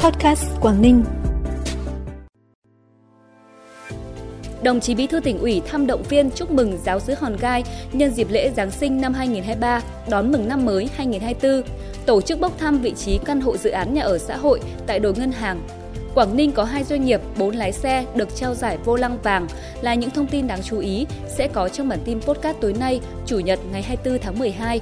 Podcast Quảng Ninh. Đồng chí Bí thư Tỉnh ủy thăm động viên chúc mừng Giáo xứ Hòn Gai nhân dịp lễ Giáng sinh năm 2023 đón mừng năm mới 2024, tổ chức bốc thăm vị trí căn hộ dự án nhà ở xã hội tại đồn ngân hàng. Quảng Ninh có 2 doanh nghiệp, 4 lái xe được trao giải Vô lăng vàng là những thông tin đáng chú ý sẽ có trong bản tin podcast tối nay, Chủ nhật ngày 24 tháng 12.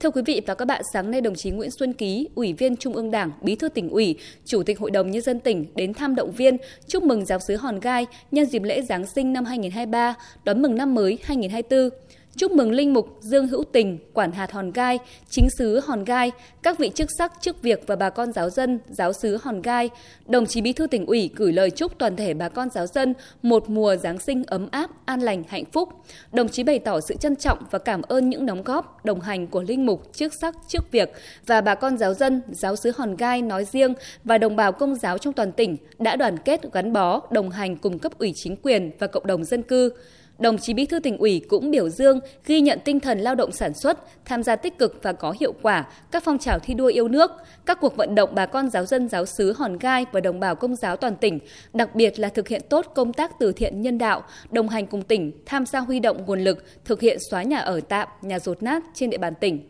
Thưa quý vị và các bạn, sáng nay đồng chí Nguyễn Xuân Ký, Ủy viên Trung ương Đảng, Bí thư Tỉnh ủy, Chủ tịch Hội đồng Nhân dân tỉnh đến thăm động viên chúc mừng Giáo xứ Hòn Gai nhân dịp lễ Giáng sinh năm 2023, đón mừng năm mới 2024. Chúc mừng Linh mục Dương Hữu Tình, Quản hạt Hòn Gai, Chính xứ Hòn Gai, các vị chức sắc, chức việc và bà con giáo dân, Giáo xứ Hòn Gai. Đồng chí Bí thư Tỉnh ủy gửi lời chúc toàn thể bà con giáo dân một mùa Giáng sinh ấm áp, an lành, hạnh phúc. Đồng chí bày tỏ sự trân trọng và cảm ơn những đóng góp, đồng hành của Linh mục, chức sắc, chức việc và bà con giáo dân, Giáo xứ Hòn Gai nói riêng và đồng bào Công giáo trong toàn tỉnh đã đoàn kết, gắn bó, đồng hành cùng cấp ủy chính quyền và cộng đồng dân cư. Đồng chí Bí thư Tỉnh ủy cũng biểu dương, ghi nhận tinh thần lao động sản xuất, tham gia tích cực và có hiệu quả các phong trào thi đua yêu nước, các cuộc vận động bà con giáo dân Giáo xứ Hòn Gai và đồng bào Công giáo toàn tỉnh, đặc biệt là thực hiện tốt công tác từ thiện nhân đạo, đồng hành cùng tỉnh, tham gia huy động nguồn lực, thực hiện xóa nhà ở tạm, nhà dột nát trên địa bàn tỉnh.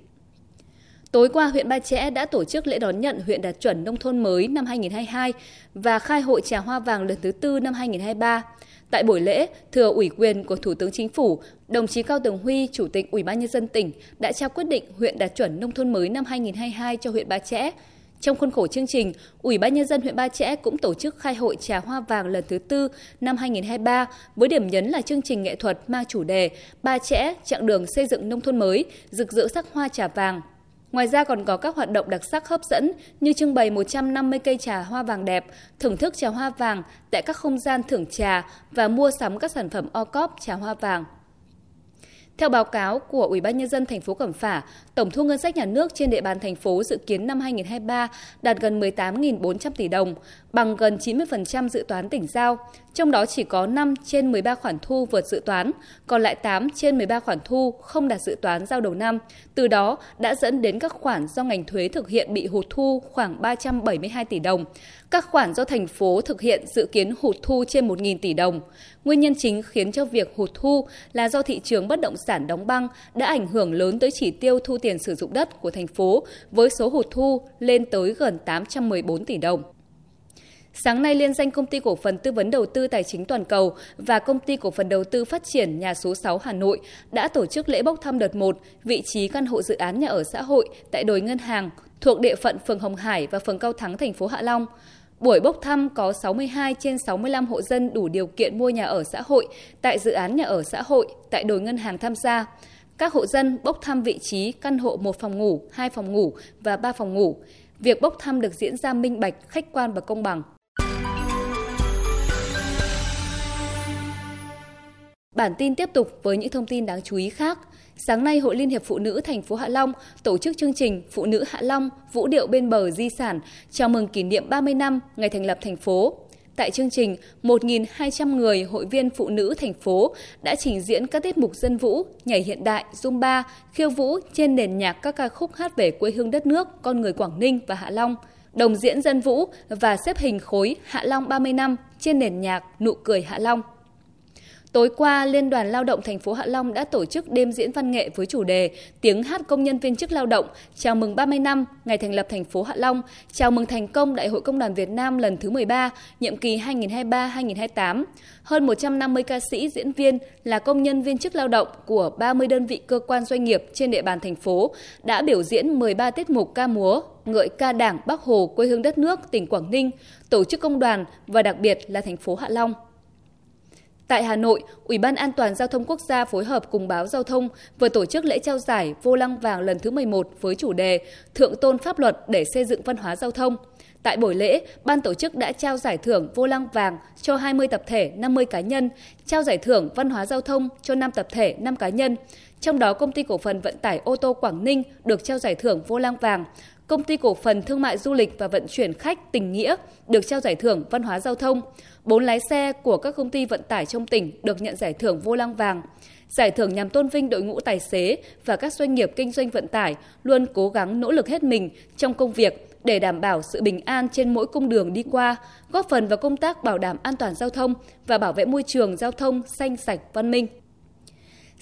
Tối qua, huyện Ba Chẽ đã tổ chức lễ đón nhận huyện đạt chuẩn nông thôn mới năm 2022 và khai hội trà hoa vàng lần thứ 4 năm 2023. Tại buổi lễ, thừa ủy quyền của Thủ tướng Chính phủ, đồng chí Cao Tường Huy, Chủ tịch Ủy ban Nhân dân tỉnh đã trao quyết định huyện đạt chuẩn nông thôn mới năm 2022 cho huyện Ba Chẽ. Trong khuôn khổ chương trình, Ủy ban Nhân dân huyện Ba Chẽ cũng tổ chức khai hội trà hoa vàng lần thứ 4 năm 2023 với điểm nhấn là chương trình nghệ thuật mang chủ đề Ba Chẽ chặng đường xây dựng nông thôn mới, rực rỡ sắc hoa trà vàng. Ngoài ra còn có các hoạt động đặc sắc hấp dẫn như trưng bày 150 cây trà hoa vàng đẹp, thưởng thức trà hoa vàng tại các không gian thưởng trà và mua sắm các sản phẩm OCOP trà hoa vàng. Theo báo cáo của Ủy ban Nhân dân thành phố Cẩm Phả, tổng thu ngân sách nhà nước trên địa bàn thành phố dự kiến năm 2023 đạt gần 18.400 tỷ đồng, bằng gần 90% dự toán tỉnh giao. Trong đó chỉ có 5 trên 13 khoản thu vượt dự toán, còn lại 8 trên 13 khoản thu không đạt dự toán giao đầu năm. Từ đó đã dẫn đến các khoản do ngành thuế thực hiện bị hụt thu khoảng 372 tỷ đồng. Các khoản do thành phố thực hiện dự kiến hụt thu trên 1.000 tỷ đồng. Nguyên nhân chính khiến cho việc hụt thu là do thị trường bất động sản đóng băng đã ảnh hưởng lớn tới chỉ tiêu thu tiền sử dụng đất của thành phố với số hụt thu lên tới gần 814 tỷ đồng. Sáng nay, liên danh Công ty Cổ phần Tư vấn Đầu tư Tài chính Toàn cầu và Công ty Cổ phần Đầu tư Phát triển Nhà số 6 Hà Nội đã tổ chức lễ bốc thăm đợt 1 vị trí căn hộ dự án nhà ở xã hội tại đồi ngân hàng thuộc địa phận phường Hồng Hải và phường Cao Thắng, thành phố Hạ Long. Buổi bốc thăm có 62 trên 65 hộ dân đủ điều kiện mua nhà ở xã hội tại dự án nhà ở xã hội tại đồi ngân hàng tham gia. Các hộ dân bốc thăm vị trí căn hộ 1 phòng ngủ, 2 phòng ngủ và 3 phòng ngủ. Việc bốc thăm được diễn ra minh bạch, khách quan và công bằng. Bản tin tiếp tục với những thông tin đáng chú ý khác. Sáng nay, Hội Liên hiệp Phụ nữ thành phố Hạ Long tổ chức chương trình Phụ nữ Hạ Long vũ điệu bên bờ di sản chào mừng kỷ niệm 30 năm ngày thành lập thành phố. Tại chương trình, 1.200 người hội viên phụ nữ thành phố đã trình diễn các tiết mục dân vũ, nhảy hiện đại, Zumba, khiêu vũ trên nền nhạc các ca khúc hát về quê hương đất nước, con người Quảng Ninh và Hạ Long, đồng diễn dân vũ và xếp hình khối Hạ Long 30 năm trên nền nhạc Nụ cười Hạ Long. Tối qua, Liên đoàn Lao động thành phố Hạ Long đã tổ chức đêm diễn văn nghệ với chủ đề Tiếng hát công nhân viên chức lao động, chào mừng 30 năm ngày thành lập thành phố Hạ Long, chào mừng thành công Đại hội Công đoàn Việt Nam lần thứ 13, nhiệm kỳ 2023-2028. Hơn 150 ca sĩ, diễn viên là công nhân viên chức lao động của 30 đơn vị cơ quan doanh nghiệp trên địa bàn thành phố đã biểu diễn 13 tiết mục ca múa, ngợi ca Đảng, Bác Hồ, quê hương đất nước, tỉnh Quảng Ninh, tổ chức công đoàn và đặc biệt là thành phố Hạ Long. Tại Hà Nội, Ủy ban An toàn Giao thông Quốc gia phối hợp cùng báo Giao thông vừa tổ chức lễ trao giải Vô lăng vàng lần thứ 11 với chủ đề Thượng tôn pháp luật để xây dựng văn hóa giao thông. Tại buổi lễ, ban tổ chức đã trao giải thưởng Vô lăng vàng cho 20 tập thể, 50 cá nhân, trao giải thưởng Văn hóa giao thông cho 5 tập thể, 5 cá nhân. Trong đó, Công ty Cổ phần Vận tải ô tô Quảng Ninh được trao giải thưởng Vô lăng vàng, Công ty Cổ phần Thương mại Du lịch và Vận chuyển khách Tình Nghĩa được trao giải thưởng Văn hóa giao thông. 4 lái xe của các công ty vận tải trong tỉnh được nhận giải thưởng Vô lăng vàng. Giải thưởng nhằm tôn vinh đội ngũ tài xế và các doanh nghiệp kinh doanh vận tải luôn cố gắng nỗ lực hết mình trong công việc để đảm bảo sự bình an trên mỗi cung đường đi qua, góp phần vào công tác bảo đảm an toàn giao thông và bảo vệ môi trường giao thông xanh sạch văn minh.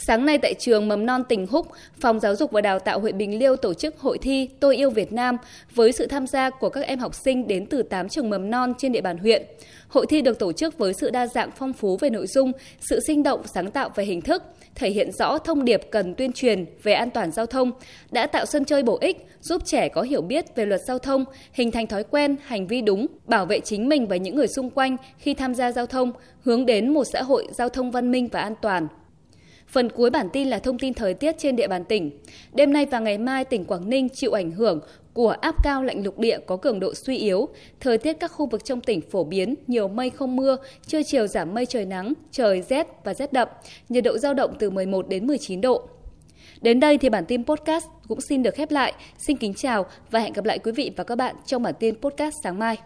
Sáng nay tại trường Mầm non Tỉnh Húc, Phòng Giáo dục và Đào tạo huyện Bình Liêu tổ chức hội thi Tôi yêu Việt Nam với sự tham gia của các em học sinh đến từ 8 trường mầm non trên địa bàn huyện. Hội thi được tổ chức với sự đa dạng phong phú về nội dung, sự sinh động, sáng tạo về hình thức, thể hiện rõ thông điệp cần tuyên truyền về an toàn giao thông, đã tạo sân chơi bổ ích, giúp trẻ có hiểu biết về luật giao thông, hình thành thói quen, hành vi đúng, bảo vệ chính mình và những người xung quanh khi tham gia giao thông, hướng đến một xã hội giao thông văn minh và an toàn. Phần cuối bản tin là thông tin thời tiết trên địa bàn tỉnh. Đêm nay và ngày mai, tỉnh Quảng Ninh chịu ảnh hưởng của áp cao lạnh lục địa có cường độ suy yếu. Thời tiết các khu vực trong tỉnh phổ biến, nhiều mây không mưa, trưa chiều giảm mây trời nắng, trời rét và rét đậm, nhiệt độ dao động từ 11 đến 19 độ. Đến đây thì bản tin podcast cũng xin được khép lại. Xin kính chào và hẹn gặp lại quý vị và các bạn trong bản tin podcast sáng mai.